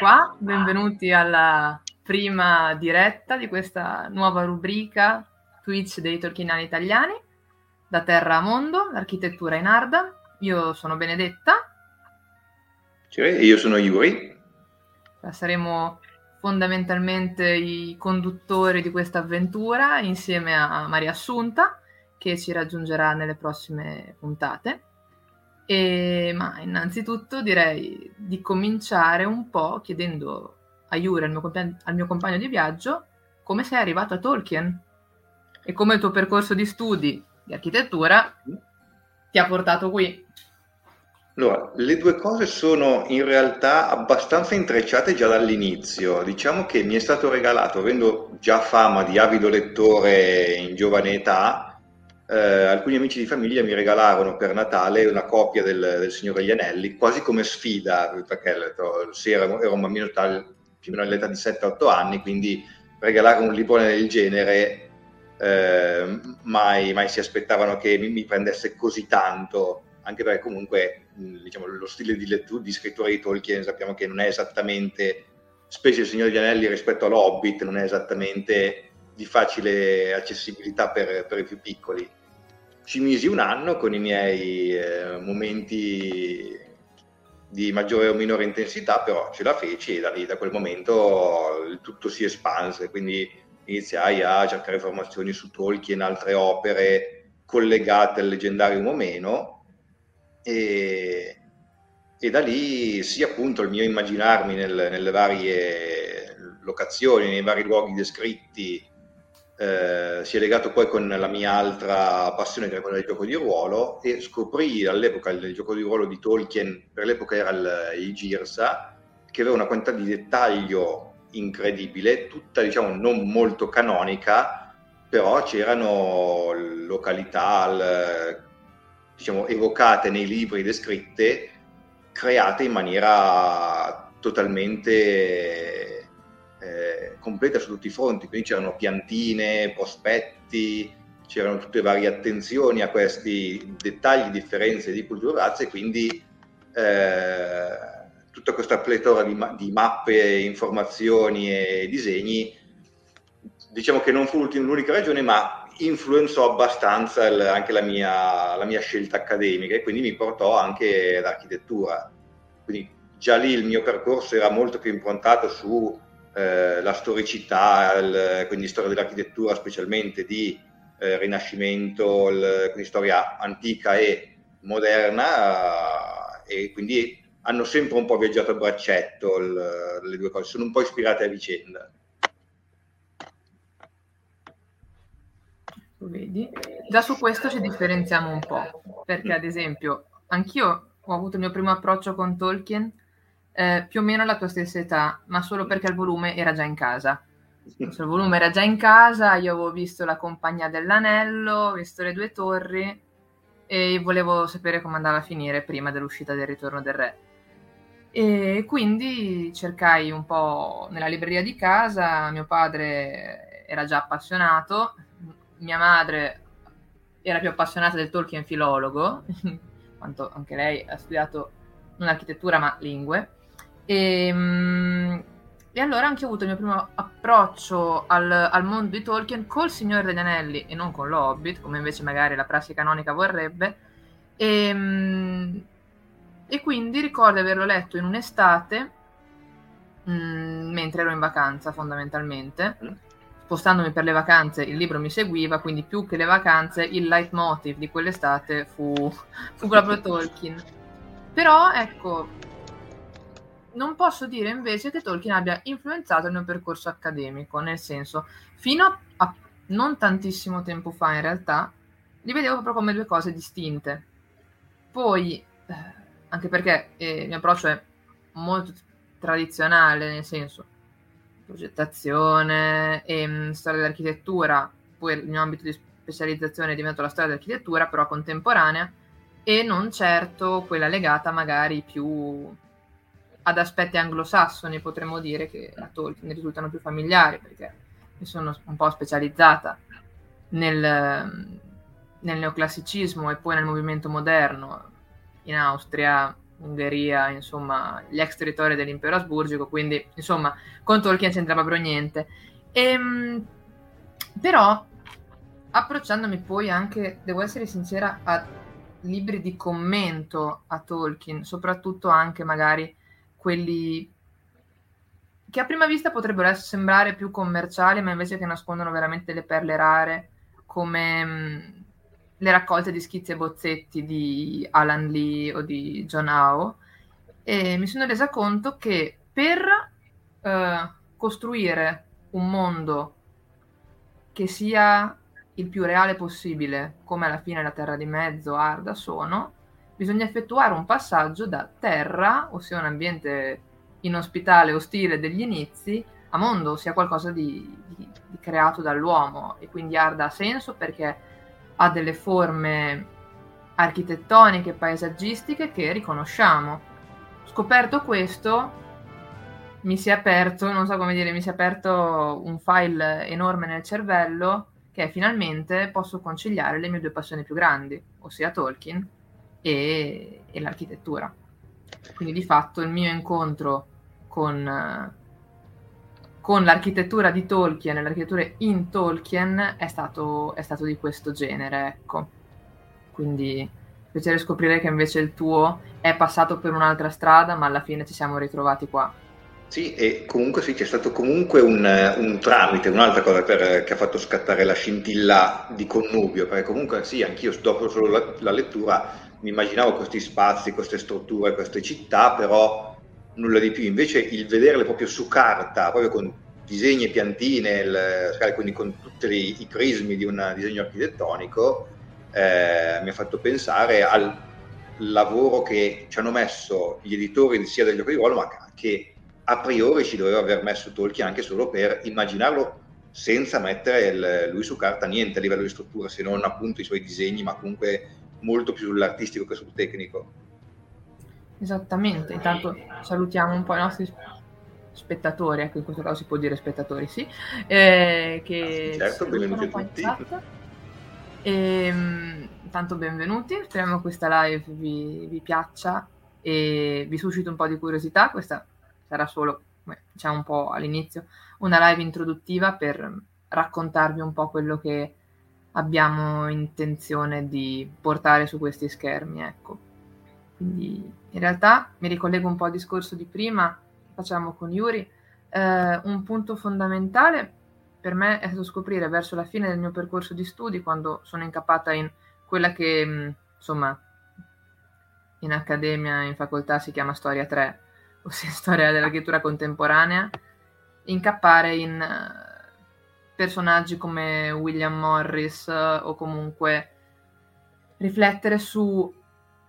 Qua, benvenuti alla prima diretta di questa nuova rubrica Twitch dei Tolkieniani italiani, da terra a mondo, l'architettura in Arda. Io sono Benedetta. E io sono Yuri. Saremo fondamentalmente i conduttori di questa avventura insieme a Maria Assunta, che ci raggiungerà nelle prossime puntate. Ma innanzitutto direi di cominciare un po' chiedendo a Yuri, al mio compagno di viaggio, come sei arrivato a Tolkien e come il tuo percorso di studi di architettura ti ha portato qui. Allora, le due cose sono in realtà abbastanza intrecciate già dall'inizio. Diciamo che mi è stato regalato, avendo già fama di avido lettore in giovane età, alcuni amici di famiglia mi regalarono per Natale una copia del Signore degli Anelli, quasi come sfida, perché sì, ero un bambino più o meno all'età di 7-8 anni, quindi regalare un librone del genere mai si aspettavano che mi prendesse così tanto, anche perché comunque diciamo lo stile di lettura, di scrittura di Tolkien, sappiamo che non è esattamente, specie il Signore degli Anelli rispetto all'Hobbit, non è esattamente di facile accessibilità per i più piccoli. Ci misi un anno con i miei momenti di maggiore o minore intensità, però ce la feci e da lì, da quel momento, tutto si espanse, quindi iniziai a cercare informazioni su Tolkien, altre opere collegate al leggendarium o meno, e da lì sì, appunto, il mio immaginarmi nelle varie locazioni, nei vari luoghi descritti, si è legato poi con la mia altra passione, che è quella del gioco di ruolo, e scoprì all'epoca il gioco di ruolo di Tolkien, per l'epoca era il Girsa, che aveva una quantità di dettaglio incredibile, tutta diciamo non molto canonica, però c'erano località diciamo evocate nei libri descritte, create in maniera totalmente completa su tutti i fronti, quindi c'erano piantine, prospetti, c'erano tutte varie attenzioni a questi dettagli, differenze di cultura e razze, quindi tutta questa pletora di mappe, informazioni e disegni, diciamo che non fu l'unica ragione, ma influenzò abbastanza anche la mia scelta accademica, e quindi mi portò anche all'architettura. Quindi già lì il mio percorso era molto più improntato su la storicità, quindi storia dell'architettura, specialmente di Rinascimento, quindi storia antica e moderna, e quindi hanno sempre un po' viaggiato a braccetto le due cose, sono un po' ispirate a vicenda. Vedi? Già su questo ci differenziamo un po', perché ad esempio anch'io ho avuto il mio primo approccio con Tolkien più o meno alla tua stessa età, ma solo perché il volume era già in casa. Se il volume era già in casa, io avevo visto La Compagnia dell'Anello, visto Le Due Torri, e volevo sapere come andava a finire prima dell'uscita del Ritorno del Re. E quindi cercai un po' nella libreria di casa, mio padre era già appassionato, mia madre era più appassionata del Tolkien filologo, quanto anche lei ha studiato non architettura ma lingue, e allora anche ho avuto il mio primo approccio al mondo di Tolkien col Signore degli Anelli e non con l'Hobbit, come invece magari la prassi canonica vorrebbe, e quindi ricordo averlo letto in un'estate mentre ero in vacanza, fondamentalmente spostandomi per le vacanze il libro mi seguiva, quindi più che le vacanze il leitmotiv di quell'estate fu proprio Tolkien. Però ecco, non posso dire invece che Tolkien abbia influenzato il mio percorso accademico, nel senso, fino a non tantissimo tempo fa in realtà li vedevo proprio come due cose distinte. Poi anche perché il mio approccio è molto tradizionale, nel senso progettazione e storia dell'architettura, poi il mio ambito di specializzazione è diventato la storia dell'architettura, però contemporanea, e non certo quella legata magari più ad aspetti anglosassoni, potremmo dire, che a Tolkien risultano più familiari, perché mi sono un po' specializzata nel neoclassicismo e poi nel movimento moderno in Austria, Ungheria, insomma, gli ex territori dell'impero asburgico, quindi insomma con Tolkien c'entrava proprio niente. Però approcciandomi poi anche, devo essere sincera, a libri di commento a Tolkien, soprattutto anche magari quelli che a prima vista potrebbero sembrare più commerciali, ma invece che nascondono veramente le perle rare, come le raccolte di schizzi e bozzetti di Alan Lee o di John Howe, e mi sono resa conto che per costruire un mondo che sia il più reale possibile, come alla fine la Terra di Mezzo, Arda sono, bisogna effettuare un passaggio da terra, ossia un ambiente inospitale, ostile degli inizi, a mondo, ossia qualcosa di creato dall'uomo, e quindi Arda ha senso perché ha delle forme architettoniche, paesaggistiche che riconosciamo. Scoperto questo, mi si è aperto, non so come dire, mi si è aperto un file enorme nel cervello, che finalmente posso conciliare le mie due passioni più grandi, ossia Tolkien e l'architettura. Quindi di fatto il mio incontro con l'architettura di Tolkien e l'architettura in Tolkien è stato di questo genere, ecco. Quindi piacere scoprire che invece il tuo è passato per un'altra strada, ma alla fine ci siamo ritrovati qua. Sì, e comunque sì, c'è stato comunque un tramite, un'altra cosa che ha fatto scattare la scintilla di connubio, perché comunque sì, anch'io dopo solo la lettura mi immaginavo questi spazi, queste strutture, queste città, però nulla di più. Invece il vederle proprio su carta, proprio con disegni e piantine, quindi con tutti i crismi di un disegno architettonico, mi ha fatto pensare al lavoro che ci hanno messo gli editori sia del gioco di ruolo, ma che a priori ci doveva aver messo Tolkien anche solo per immaginarlo senza mettere lui su carta niente a livello di struttura, se non appunto i suoi disegni, ma comunque molto più sull'artistico che sul tecnico. Esattamente, intanto salutiamo un po' i nostri spettatori, ecco, in questo caso si può dire spettatori, sì, che certo, benvenuti a tutti. E, tanto benvenuti, speriamo che questa live vi piaccia e vi suscita un po' di curiosità. Questa sarà solo, diciamo un po' all'inizio, una live introduttiva per raccontarvi un po' quello che abbiamo intenzione di portare su questi schermi, ecco. Quindi in realtà mi ricollego un po' al discorso di prima, facciamo con Yuri, un punto fondamentale per me è stato scoprire verso la fine del mio percorso di studi, quando sono incappata in quella che insomma in accademia, in facoltà si chiama storia 3, ossia storia dell'architettura contemporanea, incappare in personaggi come William Morris o comunque riflettere su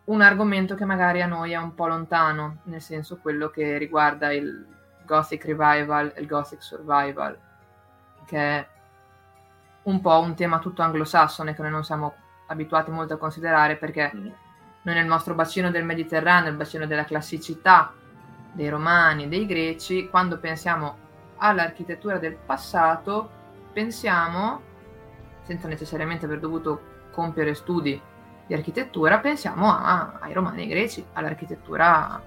un argomento che magari a noi è un po' lontano, nel senso quello che riguarda il Gothic Revival e il Gothic Survival, che è un po' un tema tutto anglosassone che noi non siamo abituati molto a considerare, perché noi nel nostro bacino del Mediterraneo, il bacino della classicità, dei Romani, dei Greci, quando pensiamo all'architettura del passato pensiamo, senza necessariamente aver dovuto compiere studi di architettura, pensiamo ai Romani e ai Greci, all'architettura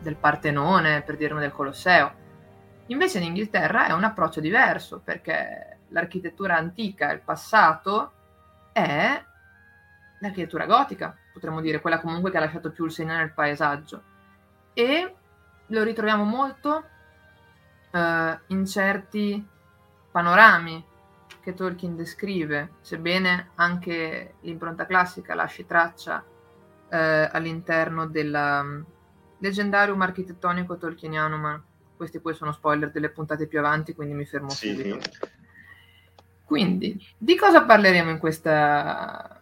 del Partenone, per dirne del Colosseo. Invece in Inghilterra è un approccio diverso, perché l'architettura antica, il passato, è l'architettura gotica, potremmo dire, quella comunque che ha lasciato più il segno nel paesaggio. E lo ritroviamo molto in certi panorami che Tolkien descrive, sebbene anche l'impronta classica lasci traccia all'interno del leggendarium architettonico tolkieniano, ma questi poi sono spoiler delle puntate più avanti, quindi mi fermo subito. Quindi, di cosa parleremo in questa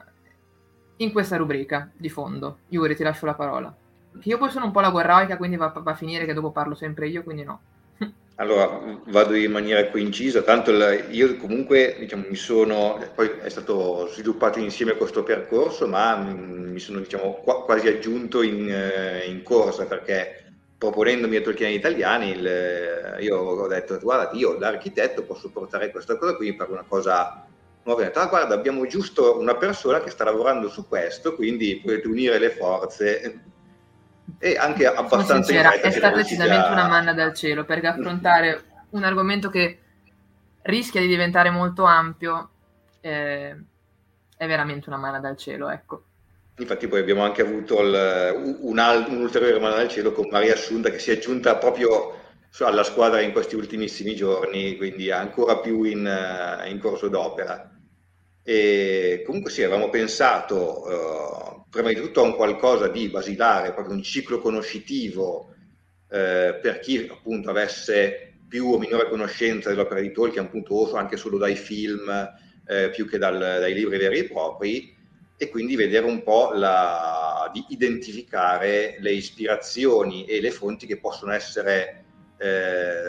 rubrica di fondo? Yuri, ti lascio la parola. Che io poi sono un po' la guerroica, quindi va a finire che dopo parlo sempre io, quindi no. Allora, vado in maniera coincisa, tanto io comunque diciamo, poi è stato sviluppato insieme a questo percorso, ma mi sono diciamo, quasi aggiunto in corsa, perché proponendomi a Tolkieniani Italiani, io ho detto, guarda, io da architetto posso portare questa cosa qui per una cosa nuova, ho detto, guarda, abbiamo giusto una persona che sta lavorando su questo, quindi potete unire le forze. E anche abbastanza sincera, è stata decisamente una manna dal cielo, perché affrontare un argomento che rischia di diventare molto ampio è veramente una manna dal cielo, ecco. Infatti poi abbiamo anche avuto un'ulteriore manna dal cielo con Maria Assunta, che si è aggiunta proprio alla squadra in questi ultimissimi giorni, quindi ancora più in corso d'opera. E comunque sì, avevamo pensato prima di tutto a un qualcosa di basilare, proprio un ciclo conoscitivo per chi appunto avesse più o minore conoscenza dell'opera di Tolkien, appunto anche solo dai film più che dai libri veri e propri, e quindi vedere un po' di identificare le ispirazioni e le fonti che possono essere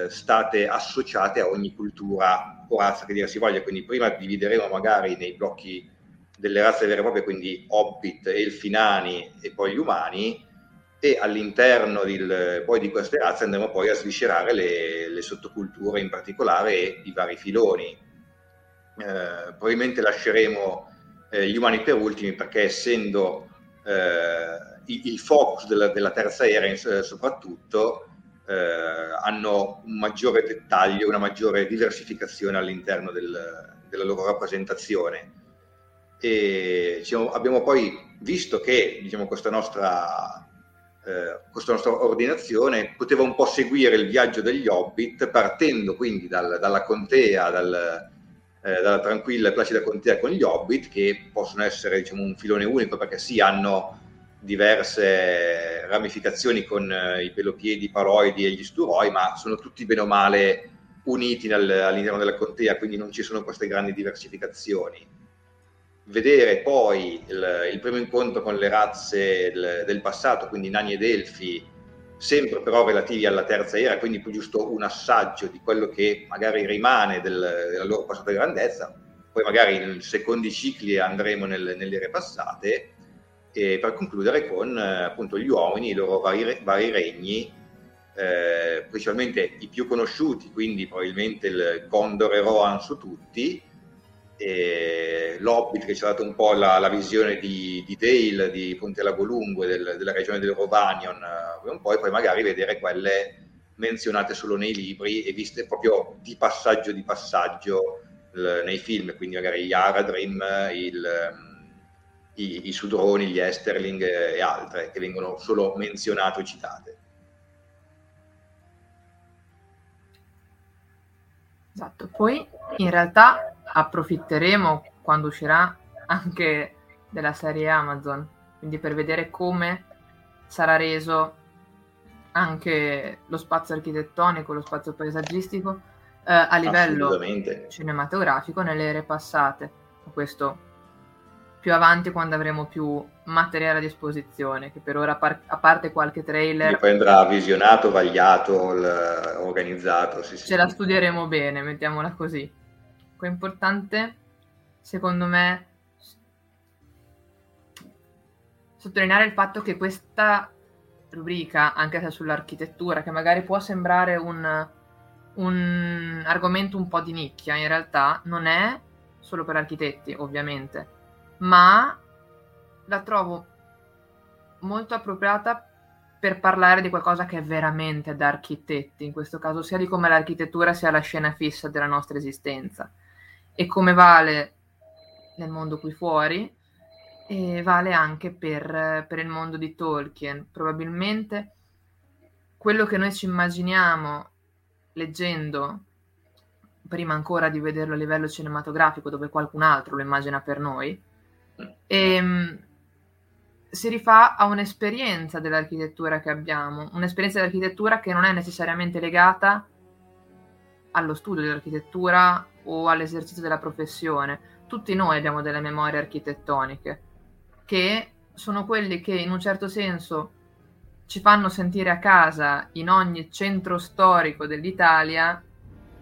state associate a ogni cultura o razza che dir si voglia. Quindi prima divideremo magari nei blocchi delle razze vere e proprie, quindi Hobbit, Elfinani e poi gli umani, e all'interno poi di queste razze andremo poi a sviscerare le sottoculture in particolare e i vari filoni. Probabilmente lasceremo gli umani per ultimi, perché essendo il focus della terza era soprattutto hanno un maggiore dettaglio, una maggiore diversificazione all'interno della loro rappresentazione. E diciamo, abbiamo poi visto che diciamo, questa nostra ordinazione poteva un po' seguire il viaggio degli Hobbit, partendo quindi dalla Contea, dalla tranquilla e placida Contea con gli Hobbit, che possono essere diciamo, un filone unico, perché sì, hanno diverse ramificazioni con i pelopiedi, i paloidi e gli sturoi, ma sono tutti bene o male uniti all'interno della Contea, quindi non ci sono queste grandi diversificazioni. Vedere poi il primo incontro con le razze del passato, quindi nani ed elfi, sempre però relativi alla terza era, quindi più giusto un assaggio di quello che magari rimane della loro passata grandezza, poi magari nei secondi cicli andremo nelle ere passate, e per concludere con appunto gli uomini, i loro vari regni, principalmente i più conosciuti, quindi probabilmente il Gondor e Rohan su tutti, l'Hobbit che ci ha dato un po' la visione di Dale, di Ponte Lago Lungo, della regione del Rovanion, un po', e poi magari vedere quelle menzionate solo nei libri e viste proprio di passaggio nei film, quindi magari gli Haradrim, i Sudroni, gli Esterling e altre che vengono solo menzionate o citate. Esatto, poi in realtà approfitteremo quando uscirà anche della serie Amazon, quindi per vedere come sarà reso anche lo spazio architettonico, lo spazio paesaggistico a livello cinematografico nelle ere passate. Questo più avanti, quando avremo più materiale a disposizione, che per ora a parte qualche trailer, poi andrà visionato, vagliato, organizzato. Sì, ce la studieremo bene, mettiamola così. Importante, secondo me, sottolineare il fatto che questa rubrica, anche se sull'architettura, che magari può sembrare un argomento un po' di nicchia, in realtà non è solo per architetti, ovviamente, ma la trovo molto appropriata per parlare di qualcosa che è veramente da architetti, in questo caso sia di come l'architettura sia la scena fissa della nostra esistenza. E come vale nel mondo qui fuori, e vale anche per il mondo di Tolkien. Probabilmente quello che noi ci immaginiamo leggendo, prima ancora di vederlo a livello cinematografico, dove qualcun altro lo immagina per noi, si rifà a un'esperienza dell'architettura che abbiamo, un'esperienza dell'architettura che non è necessariamente legata allo studio dell'architettura o all'esercizio della professione. Tutti noi abbiamo delle memorie architettoniche, che sono quelli che in un certo senso ci fanno sentire a casa in ogni centro storico dell'Italia,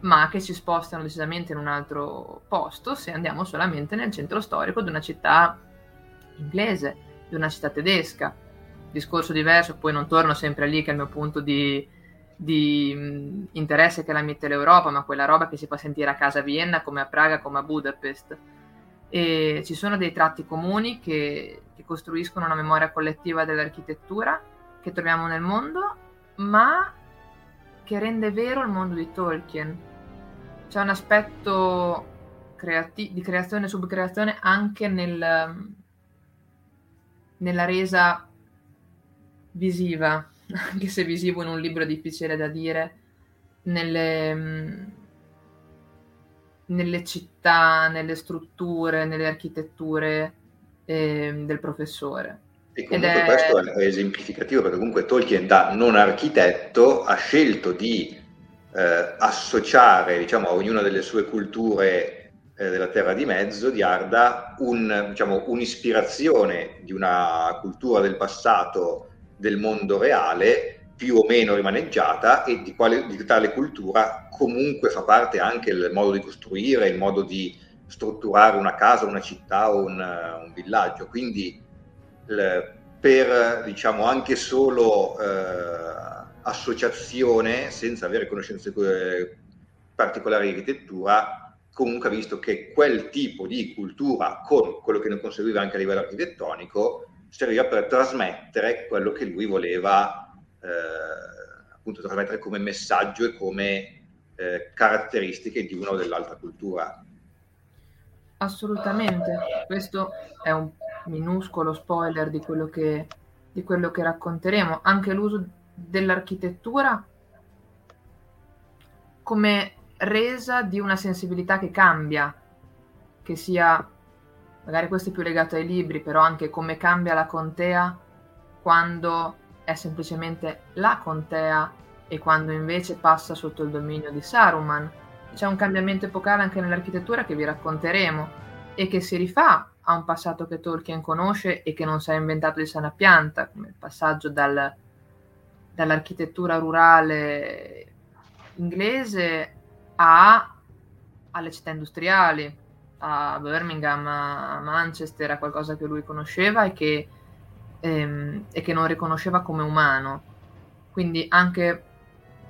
ma che ci spostano decisamente in un altro posto se andiamo solamente nel centro storico di una città inglese, di una città tedesca. Discorso diverso, poi non torno sempre lì, che è il mio punto di interesse, che è la Mitteleuropa, ma quella roba che si fa sentire a casa a Vienna, come a Praga, come a Budapest. E ci sono dei tratti comuni che costruiscono una memoria collettiva dell'architettura che troviamo nel mondo, ma che rende vero il mondo di Tolkien. C'è un aspetto di creazione e subcreazione anche nella resa visiva, anche se visivo in un libro è difficile da dire, nelle città, nelle strutture, nelle architetture del professore. E comunque questo è esemplificativo, perché comunque Tolkien, da non architetto, ha scelto di associare, diciamo, a ognuna delle sue culture della Terra di Mezzo, di Arda, un'ispirazione di una cultura del passato del mondo reale più o meno rimaneggiata, e di tale cultura comunque fa parte anche il modo di costruire, il modo di strutturare una casa, una città o un villaggio. Quindi per, diciamo, anche solo associazione, senza avere conoscenze particolari di architettura, comunque ha visto che quel tipo di cultura, con quello che ne conseguiva anche a livello architettonico, serviva per trasmettere quello che lui voleva appunto trasmettere come messaggio e come caratteristiche di una o dell'altra cultura. Assolutamente, questo è un minuscolo spoiler di quello che racconteremo, anche l'uso dell'architettura come resa di una sensibilità che cambia, che sia, magari questo è più legato ai libri, però anche come cambia la Contea quando è semplicemente la Contea e quando invece passa sotto il dominio di Saruman. C'è un cambiamento epocale anche nell'architettura che vi racconteremo, e che si rifà a un passato che Tolkien conosce e che non si è inventato di sana pianta, come il passaggio dall'architettura rurale inglese alle città industriali, a Birmingham, a Manchester, a qualcosa che lui conosceva e che non riconosceva come umano. Quindi anche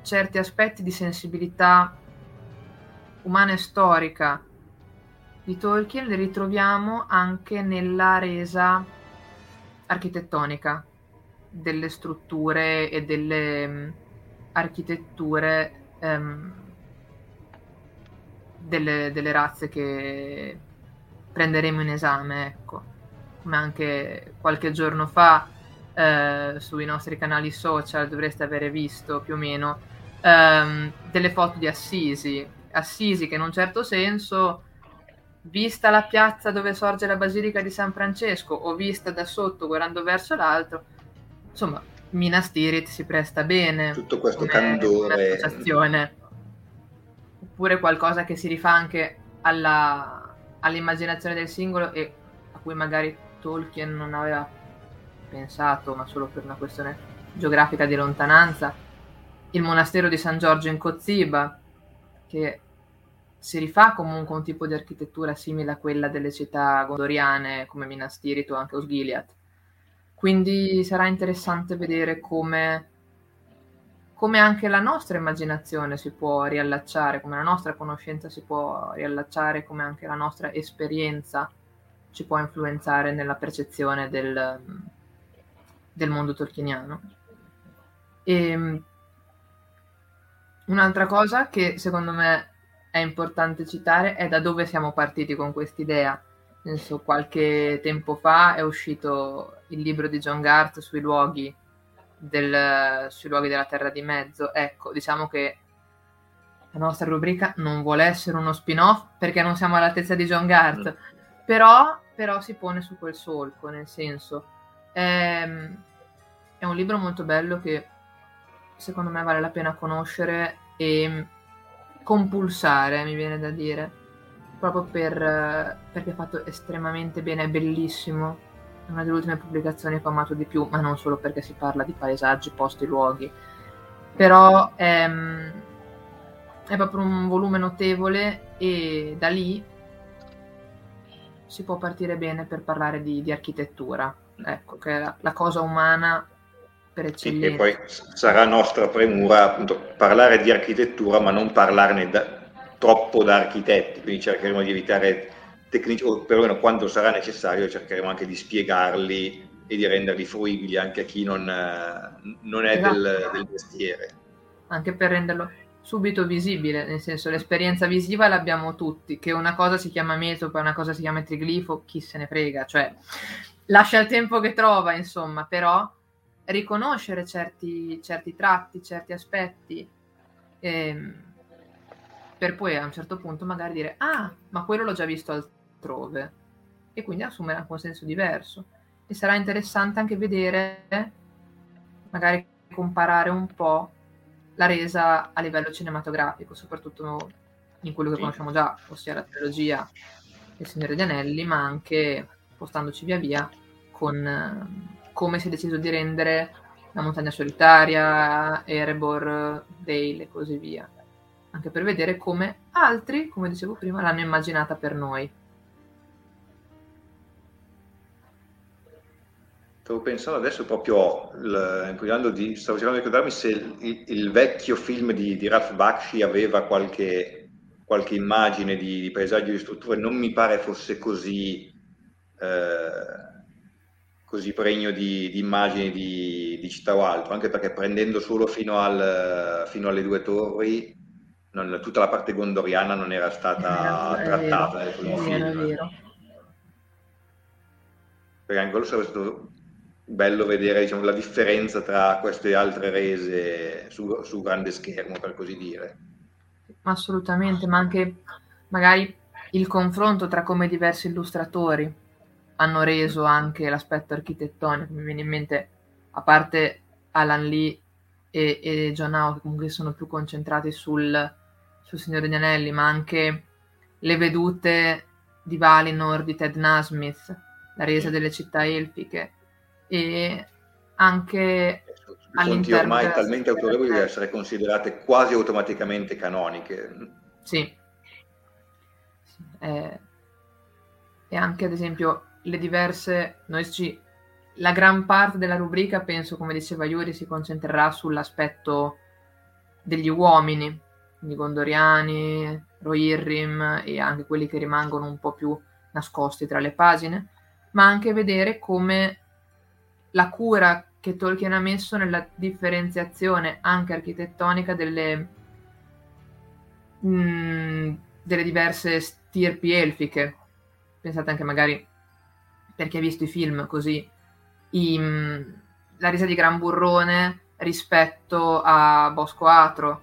certi aspetti di sensibilità umana e storica di Tolkien li ritroviamo anche nella resa architettonica delle strutture e delle architetture delle razze che prenderemo in esame, ecco. Come anche qualche giorno fa sui nostri canali social dovreste avere visto più o meno delle foto di Assisi, che in un certo senso, vista la piazza dove sorge la Basilica di San Francesco o vista da sotto guardando verso l'alto, insomma, Minas Tirith si presta bene tutto questo candore. Oppure qualcosa che si rifà anche all'immaginazione del singolo e a cui magari Tolkien non aveva pensato, ma solo per una questione geografica di lontananza, il monastero di San Giorgio in Cozziba, che si rifà comunque un tipo di architettura simile a quella delle città gondoriane come Minas Tirith o anche Osgiliath. Quindi sarà interessante vedere come anche la nostra immaginazione si può riallacciare, come la nostra conoscenza si può riallacciare, come anche la nostra esperienza ci può influenzare nella percezione del mondo tolkieniano. E un'altra cosa che secondo me è importante citare è da dove siamo partiti con quest'idea. Nel senso, qualche tempo fa è uscito il libro di John Garth sui luoghi della Terra di Mezzo. Ecco, diciamo che la nostra rubrica non vuole essere uno spin-off perché non siamo all'altezza di John Garth, però si pone su quel solco, nel senso è un libro molto bello che secondo me vale la pena conoscere e compulsare, mi viene da dire, proprio perché è fatto estremamente bene, è bellissimo. È una delle ultime pubblicazioni che ho amato di più, ma non solo perché si parla di paesaggi, posti, luoghi, però è proprio un volume notevole e da lì si può partire bene per parlare di architettura, ecco, che è la cosa umana per eccellenza. Sì, e poi sarà nostra premura appunto parlare di architettura, ma non parlarne troppo da architetti, quindi cercheremo di evitare tecnici, o perlomeno quando sarà necessario cercheremo anche di spiegarli e di renderli fruibili anche a chi non è del mestiere, anche per renderlo subito visibile, nel senso l'esperienza visiva l'abbiamo tutti, che una cosa si chiama metopa, una cosa si chiama triglifo, chi se ne frega, cioè lascia il tempo che trova, insomma, però riconoscere certi tratti, certi aspetti per poi a un certo punto magari dire ma quello l'ho già visto altrove, e quindi assumerà un consenso diverso. E sarà interessante anche vedere, magari comparare un po' la resa a livello cinematografico, soprattutto in quello che conosciamo già, ossia la trilogia del Signore degli Anelli, ma anche spostandoci via via con come si è deciso di rendere la Montagna Solitaria, Erebor, Dale e così via, anche per vedere come altri, come dicevo prima, l'hanno immaginata per noi. Stavo pensando adesso proprio, stavo cercando di ricordarmi se il vecchio film di Ralph Bakshi aveva qualche immagine di paesaggio, di strutture. Non mi pare fosse così pregno di immagini di città o altro, anche perché prendendo solo fino alle Due Torri tutta la parte gondoriana non era stata trattata nel primo film. Vero. Perché anche quello sarebbe stato bello vedere, diciamo, la differenza tra queste altre rese su grande schermo, per così dire. Assolutamente, ma anche magari il confronto tra come diversi illustratori hanno reso anche l'aspetto architettonico. Mi viene in mente, a parte Alan Lee e John Howe, che comunque sono più concentrati sul Signore degli Anelli, ma anche le vedute di Valinor di Ted Nasmith, la resa delle città elfiche, e anche all'interno ormai talmente autorevoli da essere considerate quasi automaticamente canoniche. Sì. E anche ad esempio le diverse la gran parte della rubrica, penso, come diceva Yuri, si concentrerà sull'aspetto degli uomini, quindi Gondoriani, Rohirrim e anche quelli che rimangono un po' più nascosti tra le pagine, ma anche vedere come la cura che Tolkien ha messo nella differenziazione anche architettonica delle diverse stirpi elfiche. Pensate anche magari, per chi ha visto i film così, la risa di Gran Burrone rispetto a Bosco Atro,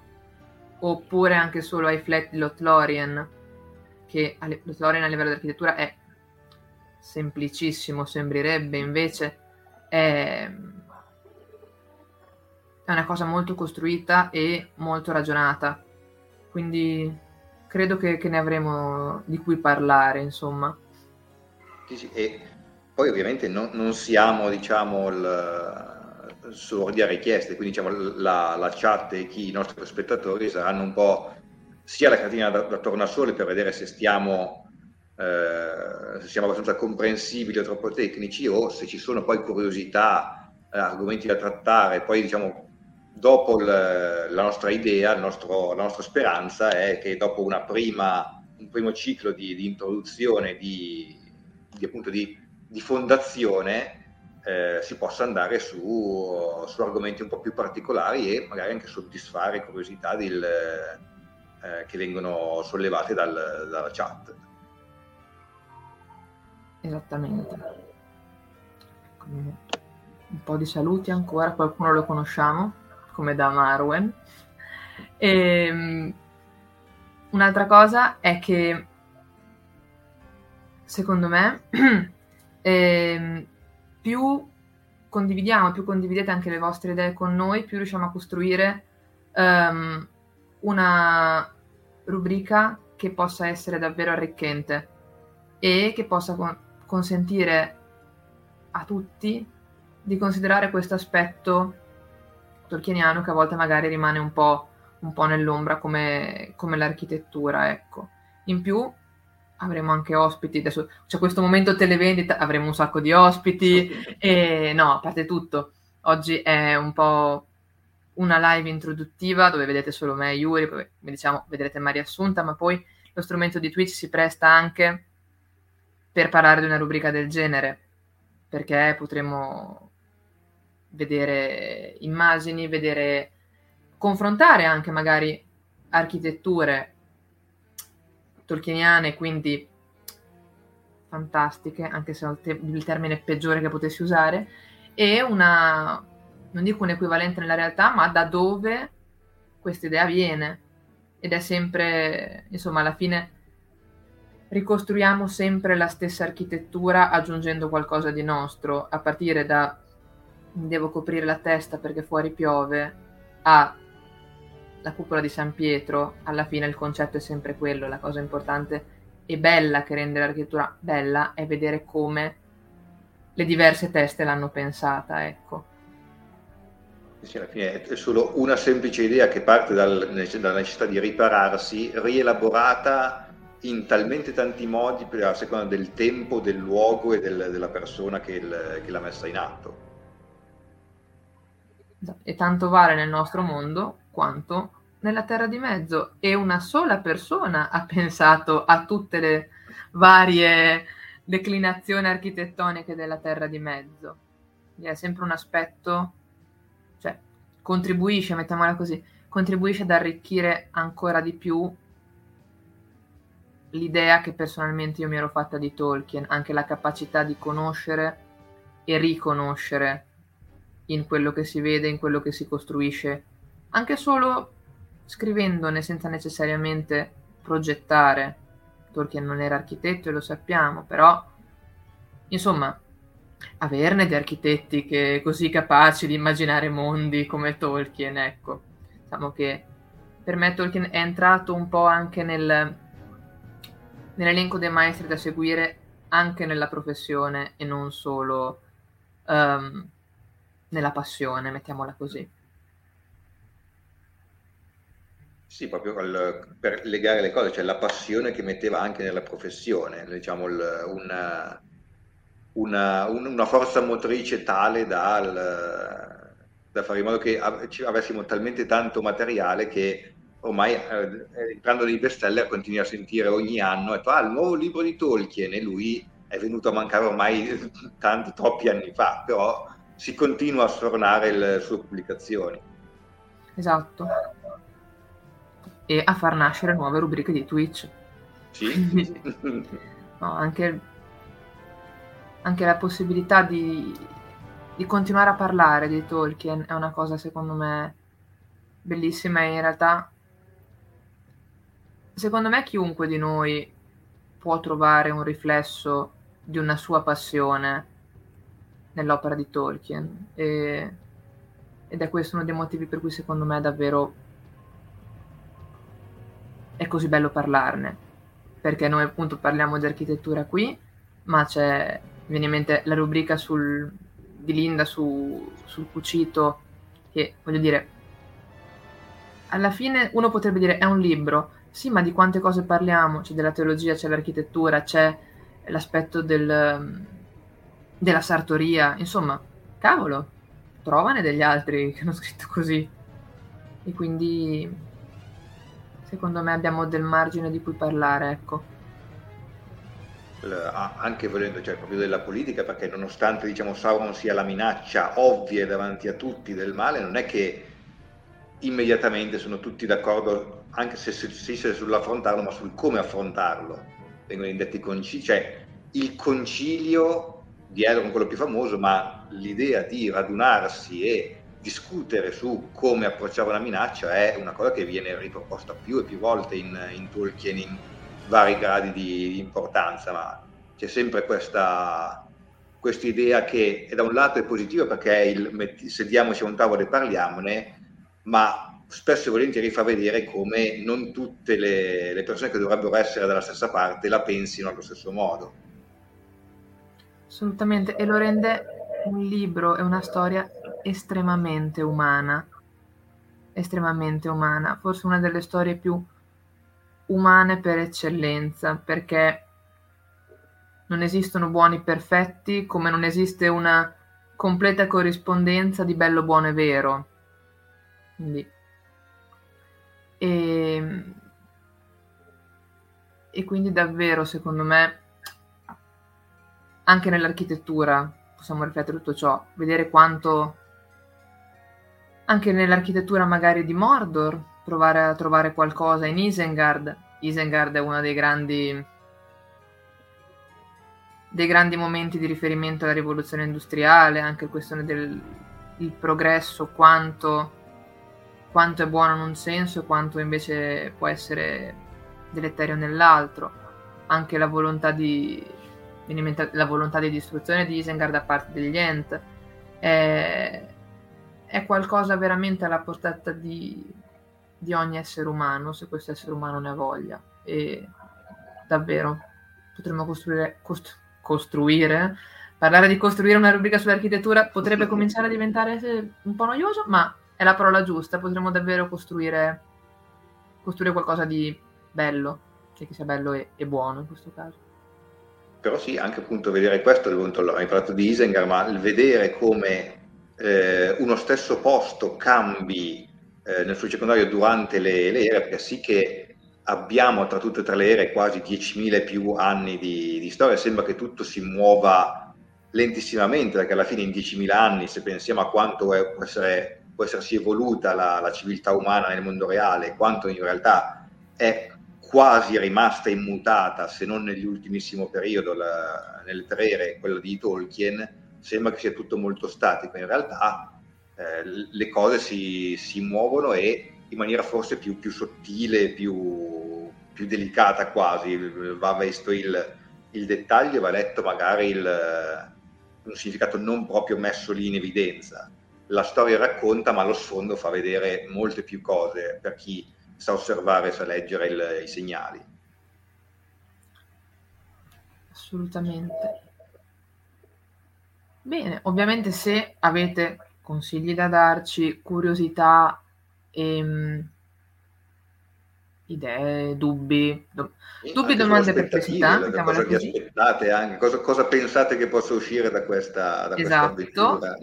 oppure anche solo ai flat di Lothlorien, che Lothlorien a livello di architettura è semplicissimo, sembrerebbe, invece è una cosa molto costruita e molto ragionata, quindi credo che ne avremo di cui parlare, insomma. E poi ovviamente non siamo, diciamo, sordi a richieste, quindi diciamo la chat e i nostri spettatori saranno un po' sia la cartina da tornasole per vedere se siamo abbastanza comprensibili o troppo tecnici, o se ci sono poi curiosità, argomenti da trattare. Poi diciamo dopo la nostra idea, la nostra speranza è che dopo un primo ciclo di introduzione, di appunto di fondazione, si possa andare su argomenti un po' più particolari e magari anche soddisfare curiosità che vengono sollevate dalla chat. Esattamente. Un po' di saluti ancora, qualcuno lo conosciamo come da Marwen. Un'altra cosa è che secondo me più condividiamo, più condividete anche le vostre idee con noi, più riusciamo a costruire una rubrica che possa essere davvero arricchente e che possa consentire a tutti di considerare questo aspetto tolkieniano che a volte magari rimane un po' nell'ombra come l'architettura, ecco. In più avremo anche ospiti, adesso c'è questo momento televendita, avremo un sacco di ospiti e no, a parte tutto, oggi è un po' una live introduttiva dove vedete solo me e Yuri, poi diciamo vedrete Maria Assunta, ma poi lo strumento di Twitch si presta anche per parlare di una rubrica del genere, perché potremo vedere immagini, confrontare anche magari architetture tolkieniane, quindi fantastiche, anche se è il termine peggiore che potessi usare, e non dico un equivalente nella realtà, ma da dove questa idea viene. Ed è sempre, insomma, alla fine ricostruiamo sempre la stessa architettura aggiungendo qualcosa di nostro, a partire da devo coprire la testa perché fuori piove, a la cupola di San Pietro. Alla fine il concetto è sempre quello, la cosa importante e bella che rende l'architettura bella è vedere come le diverse teste l'hanno pensata, ecco. Sì, alla fine è solo una semplice idea che parte dalla necessità di ripararsi, rielaborata in talmente tanti modi a seconda del tempo, del luogo e della persona che l'ha messa in atto. E tanto vale nel nostro mondo quanto nella Terra di Mezzo, e una sola persona ha pensato a tutte le varie declinazioni architettoniche della Terra di Mezzo. Quindi è sempre un aspetto, cioè contribuisce, mettiamola così, contribuisce ad arricchire ancora di più l'idea che personalmente io mi ero fatta di Tolkien, anche la capacità di conoscere e riconoscere in quello che si vede, in quello che si costruisce, anche solo scrivendone senza necessariamente progettare. Tolkien non era architetto e lo sappiamo, però insomma averne di architetti che così capaci di immaginare mondi come Tolkien, ecco, diciamo che per me Tolkien è entrato un po' anche nell'elenco dei maestri da seguire anche nella professione e non solo nella passione, mettiamola così. Sì, proprio per legare le cose, cioè la passione che metteva anche nella professione, diciamo una forza motrice tale da da fare in modo che avessimo talmente tanto materiale che ormai, entrando nei bestseller, continui a sentire ogni anno il nuovo libro di Tolkien, e lui è venuto a mancare ormai tanti, troppi anni fa, però si continua a sfornare le sue pubblicazioni. Esatto. E a far nascere nuove rubriche di Twitch. Sì. No, anche la possibilità di continuare a parlare di Tolkien è una cosa, secondo me, bellissima. In realtà, secondo me, chiunque di noi può trovare un riflesso di una sua passione nell'opera di Tolkien, ed è questo uno dei motivi per cui, secondo me, davvero è così bello parlarne, perché noi appunto parliamo di architettura qui, ma c'è, viene in mente la rubrica di Linda sul cucito, che, voglio dire, alla fine uno potrebbe dire è un libro, sì, ma di quante cose parliamo? C'è della teologia, c'è l'architettura, c'è l'aspetto della sartoria, insomma, cavolo, trovane degli altri che hanno scritto così. E quindi, secondo me, abbiamo del margine di cui parlare, ecco. Anche volendo, cioè, proprio della politica, perché nonostante, diciamo, Sauron sia la minaccia ovvia davanti a tutti del male, non è che immediatamente sono tutti d'accordo, anche se sull'affrontarlo, ma sul come affrontarlo. Vengono indetti concili, cioè il concilio di Elrond, quello più famoso, ma l'idea di radunarsi e discutere su come approcciare una minaccia è una cosa che viene riproposta più e più volte in Tolkien, in vari gradi di importanza, ma c'è sempre questa idea che, da un lato, è positiva, perché è sediamoci a un tavolo e parliamone, ma spesso e volentieri fa vedere come non tutte le persone che dovrebbero essere dalla stessa parte la pensino allo stesso modo. Assolutamente, e lo rende un libro e una storia estremamente umana, forse una delle storie più umane per eccellenza, perché non esistono buoni perfetti, come non esiste una completa corrispondenza di bello, buono e vero. Quindi, e quindi davvero, secondo me, anche nell'architettura possiamo riflettere tutto ciò, vedere quanto anche nell'architettura magari di Mordor, provare a trovare qualcosa in Isengard. Isengard è uno dei grandi momenti di riferimento alla rivoluzione industriale, anche questione del progresso, quanto è buono in un senso e quanto invece può essere deleterio nell'altro. Anche la volontà di distruzione di Isengard da parte degli Ent è qualcosa veramente alla portata di ogni essere umano, se questo essere umano ne ha voglia. E davvero potremmo parlare di costruire una rubrica sull'architettura potrebbe cominciare a diventare un po' noioso, ma è la parola giusta. Potremmo davvero costruire qualcosa di bello, cioè che sia bello e buono in questo caso. Però sì, anche appunto vedere questo, allora, hai parlato di Isengard, ma il vedere come uno stesso posto cambi nel suo circondario durante le ere, perché sì che abbiamo tra tutte e tre le ere quasi 10.000 più anni di storia, sembra che tutto si muova lentissimamente, perché alla fine in 10.000 anni, se pensiamo a quanto può essersi evoluta la civiltà umana nel mondo reale, quanto in realtà è quasi rimasta immutata, se non nell'ultimissimo periodo, nelle tre ere, quella di Tolkien, sembra che sia tutto molto statico. In realtà le cose si muovono, e in maniera forse più sottile, più delicata quasi. Va visto il dettaglio, va letto magari un significato non proprio messo lì in evidenza. La storia racconta, ma lo sfondo fa vedere molte più cose per chi sa osservare e sa leggere i segnali. Assolutamente. Bene, ovviamente se avete consigli da darci, curiosità, idee, dubbi, domande, perplessità, cosa vi aspettate, anche cosa pensate che possa uscire da questa avventura.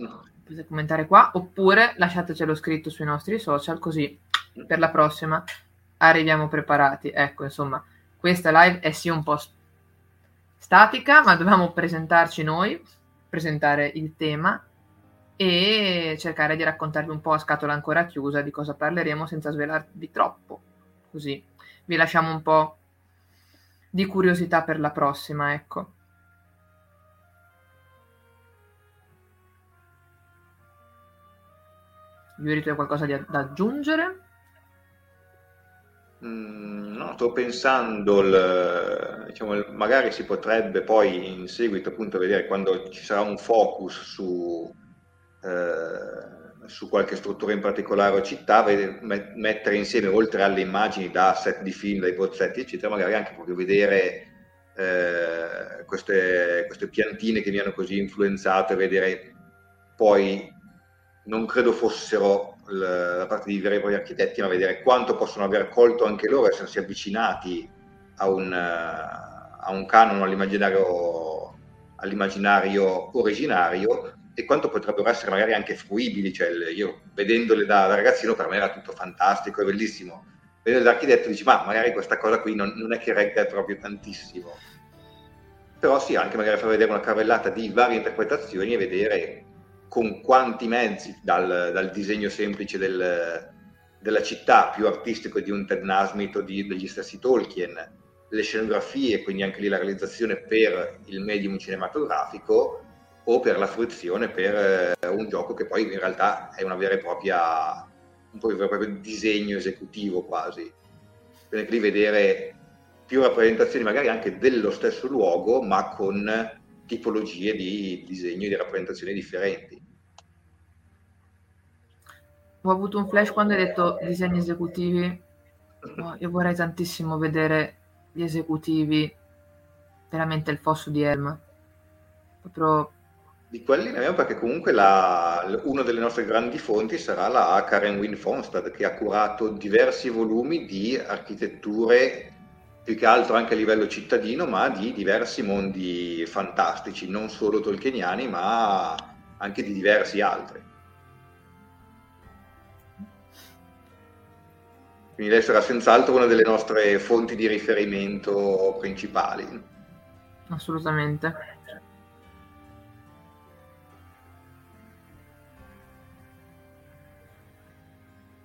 potete commentare qua, oppure lasciatecelo scritto sui nostri social, così per la prossima arriviamo preparati. Ecco, insomma, questa live è sì un po' statica, ma dovevamo presentarci noi, presentare il tema e cercare di raccontarvi un po' a scatola ancora chiusa di cosa parleremo senza svelarvi troppo, così vi lasciamo un po' di curiosità per la prossima, ecco. Yuri, tu hai qualcosa da aggiungere? No, sto pensando, magari si potrebbe poi in seguito appunto vedere quando ci sarà un focus su qualche struttura in particolare o città, mettere insieme, oltre alle immagini da set di film, dai bozzetti eccetera, magari anche proprio vedere queste piantine che mi hanno così influenzato, e vedere poi, non credo fossero la parte di veri e propri architetti, ma vedere quanto possono aver colto anche loro, essersi avvicinati a un canone, all'immaginario originario, e quanto potrebbero essere magari anche fruibili. Cioè, io vedendole da ragazzino per me era tutto fantastico e bellissimo, vedendo l'architetto dici ma magari questa cosa qui non è che regga proprio tantissimo, però sì, anche magari far vedere una carrellata di varie interpretazioni e vedere con quanti mezzi, dal disegno semplice della città, più artistico di un Ted Nasmith o degli stessi Tolkien, le scenografie, quindi anche lì la realizzazione per il medium cinematografico o per la fruizione, per un gioco che poi in realtà è un vero e proprio disegno esecutivo quasi. Quindi anche lì vedere più rappresentazioni magari anche dello stesso luogo, ma con tipologie di disegno e di rappresentazioni differenti. Ho avuto un flash quando hai detto disegni esecutivi. Oh, io vorrei tantissimo vedere gli esecutivi, veramente il fosso di Helm. Proprio di quelli ne abbiamo, perché comunque una delle nostre grandi fonti sarà la Karen Wynne Fonstad, che ha curato diversi volumi di architetture, più che altro anche a livello cittadino, ma di diversi mondi fantastici, non solo tolkieniani, ma anche di diversi altri. Quindi lei sarà senz'altro una delle nostre fonti di riferimento principali. Assolutamente.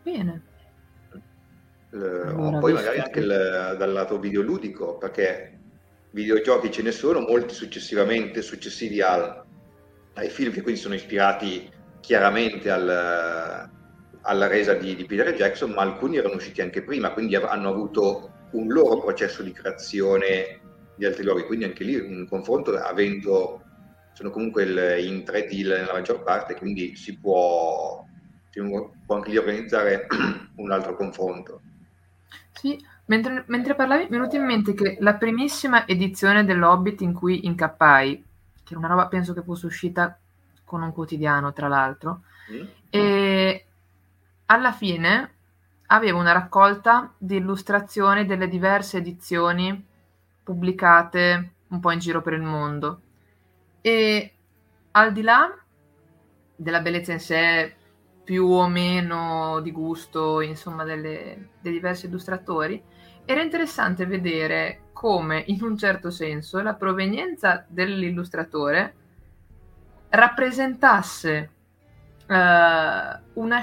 Bene. Allora, poi magari anche dal lato videoludico, perché videogiochi ce ne sono molti successivi ai film, che quindi sono ispirati chiaramente alla resa di Peter Jackson, ma alcuni erano usciti anche prima, quindi hanno avuto un loro processo di creazione di altri luoghi, quindi anche lì un confronto, sono comunque in 3D nella maggior parte, quindi si può anche lì organizzare un altro confronto. Sì, mentre parlavi mi è venuto in mente che la primissima edizione dell'Hobbit in cui incappai, che era una roba penso che fosse uscita con un quotidiano tra l'altro, e alla fine avevo una raccolta di illustrazioni delle diverse edizioni pubblicate un po' in giro per il mondo, e al di là della bellezza in sé più o meno di gusto, insomma, dei diversi illustratori, era interessante vedere come, in un certo senso, la provenienza dell'illustratore rappresentasse una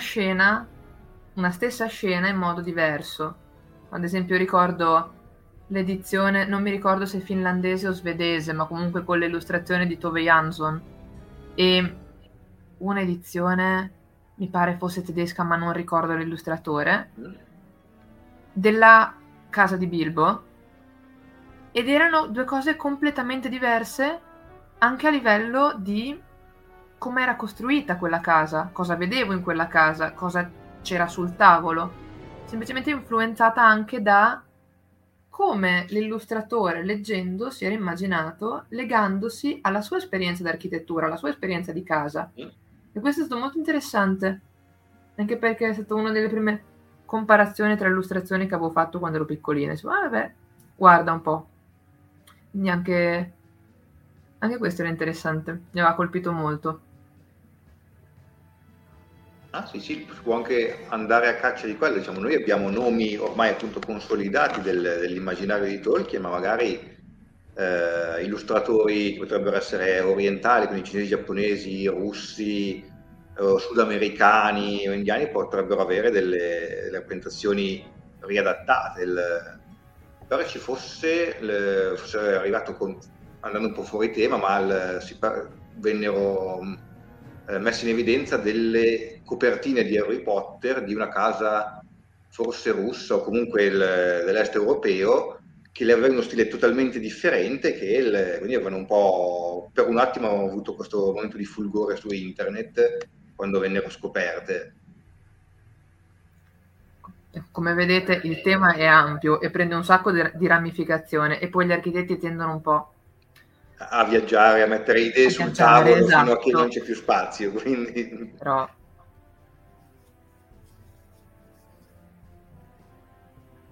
stessa scena in modo diverso. Ad esempio ricordo l'edizione, non mi ricordo se finlandese o svedese, ma comunque con l'illustrazione di Tove Jansson, e un'edizione mi pare fosse tedesca, ma non ricordo l'illustratore, della casa di Bilbo, ed erano due cose completamente diverse anche a livello di come era costruita quella casa, cosa vedevo in quella casa, cosa c'era sul tavolo, semplicemente influenzata anche da come l'illustratore, leggendo, si era immaginato, legandosi alla sua esperienza d'architettura, alla sua esperienza di casa. E questo è stato molto interessante, anche perché è stata una delle prime comparazioni tra illustrazioni che avevo fatto quando ero piccolina. Dicevo, guarda un po'. Quindi anche questo era interessante, mi aveva colpito molto. Ah sì, sì, si può anche andare a caccia di quello, diciamo, noi abbiamo nomi ormai appunto consolidati dell'immaginario di Tolkien, ma magari illustratori che potrebbero essere orientali, quindi cinesi, giapponesi, russi, sudamericani o indiani potrebbero avere delle rappresentazioni riadattate. Però ci fosse arrivato andando un po' fuori tema, ma vennero messi in evidenza delle copertine di Harry Potter di una casa forse russa o comunque dell'est europeo, che le aveva uno stile totalmente differente, quindi avevano un po', per un attimo ho avuto questo momento di fulgore su internet quando vennero scoperte. Come vedete il tema è ampio e prende un sacco di ramificazione, e poi gli architetti tendono un po' a viaggiare, a mettere idee sul tavolo, esatto, fino a che non c'è più spazio, quindi. Però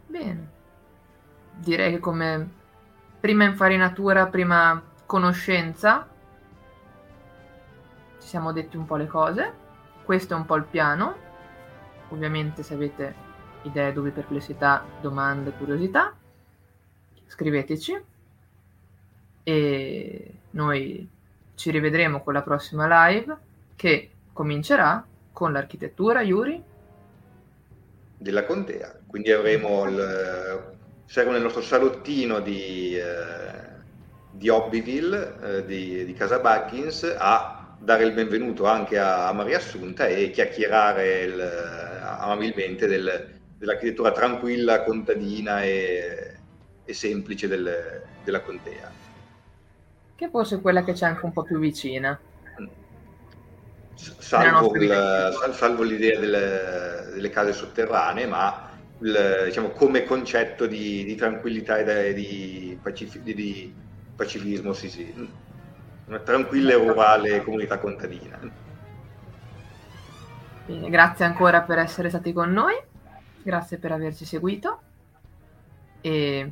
bene, direi che come prima infarinatura, prima conoscenza, ci siamo detti un po' le cose. Questo è un po' il piano. Ovviamente se avete idee, dubbi, perplessità, domande, curiosità, scriveteci. E noi ci rivedremo con la prossima live, che comincerà con l'architettura, Yuri, della Contea. Quindi avremo saremo nel nostro salottino di Hobbitville, di Casa Baggins, a dare il benvenuto anche a Maria Assunta e chiacchierare amabilmente dell'architettura tranquilla, contadina e semplice della Contea, che forse è quella che c'è anche un po' più vicina, salvo l'idea delle case sotterranee, ma diciamo come concetto di tranquillità e di pacifismo, sì, una tranquilla e rurale comunità contadina. Bene, grazie ancora per essere stati con noi, grazie per averci seguito e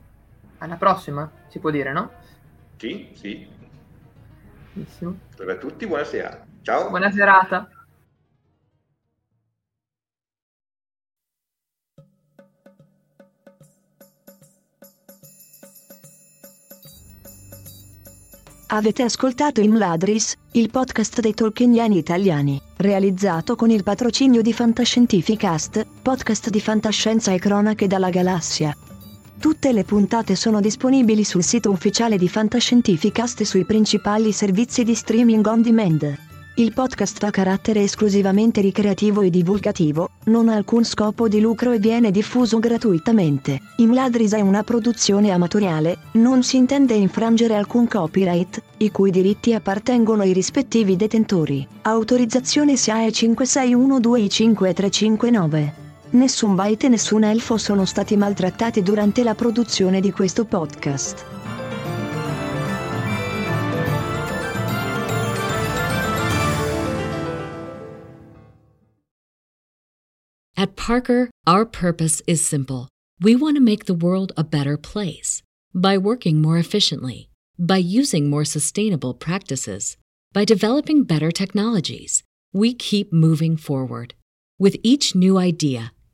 alla prossima, si può dire, no? Sì. Benissimo. Allora a tutti, buonasera. Ciao. Buona serata. Avete ascoltato Imladris, il podcast dei tolkieniani italiani, realizzato con il patrocinio di Fantascientificast, podcast di fantascienza e cronache dalla galassia. Tutte le puntate sono disponibili sul sito ufficiale di Fantascientificast e sui principali servizi di streaming on demand. Il podcast ha carattere esclusivamente ricreativo e divulgativo, non ha alcun scopo di lucro e viene diffuso gratuitamente. Imladris è una produzione amatoriale, non si intende infrangere alcun copyright, i cui diritti appartengono ai rispettivi detentori. Autorizzazione SIAE 561253559. Nessun Bait e nessun Elfo sono stati maltrattati durante la produzione di questo podcast. At Parker, our purpose is simple. We want to make the world a better place. By working more efficiently, by using more sustainable practices, by developing better technologies, we keep moving forward. With each new idea,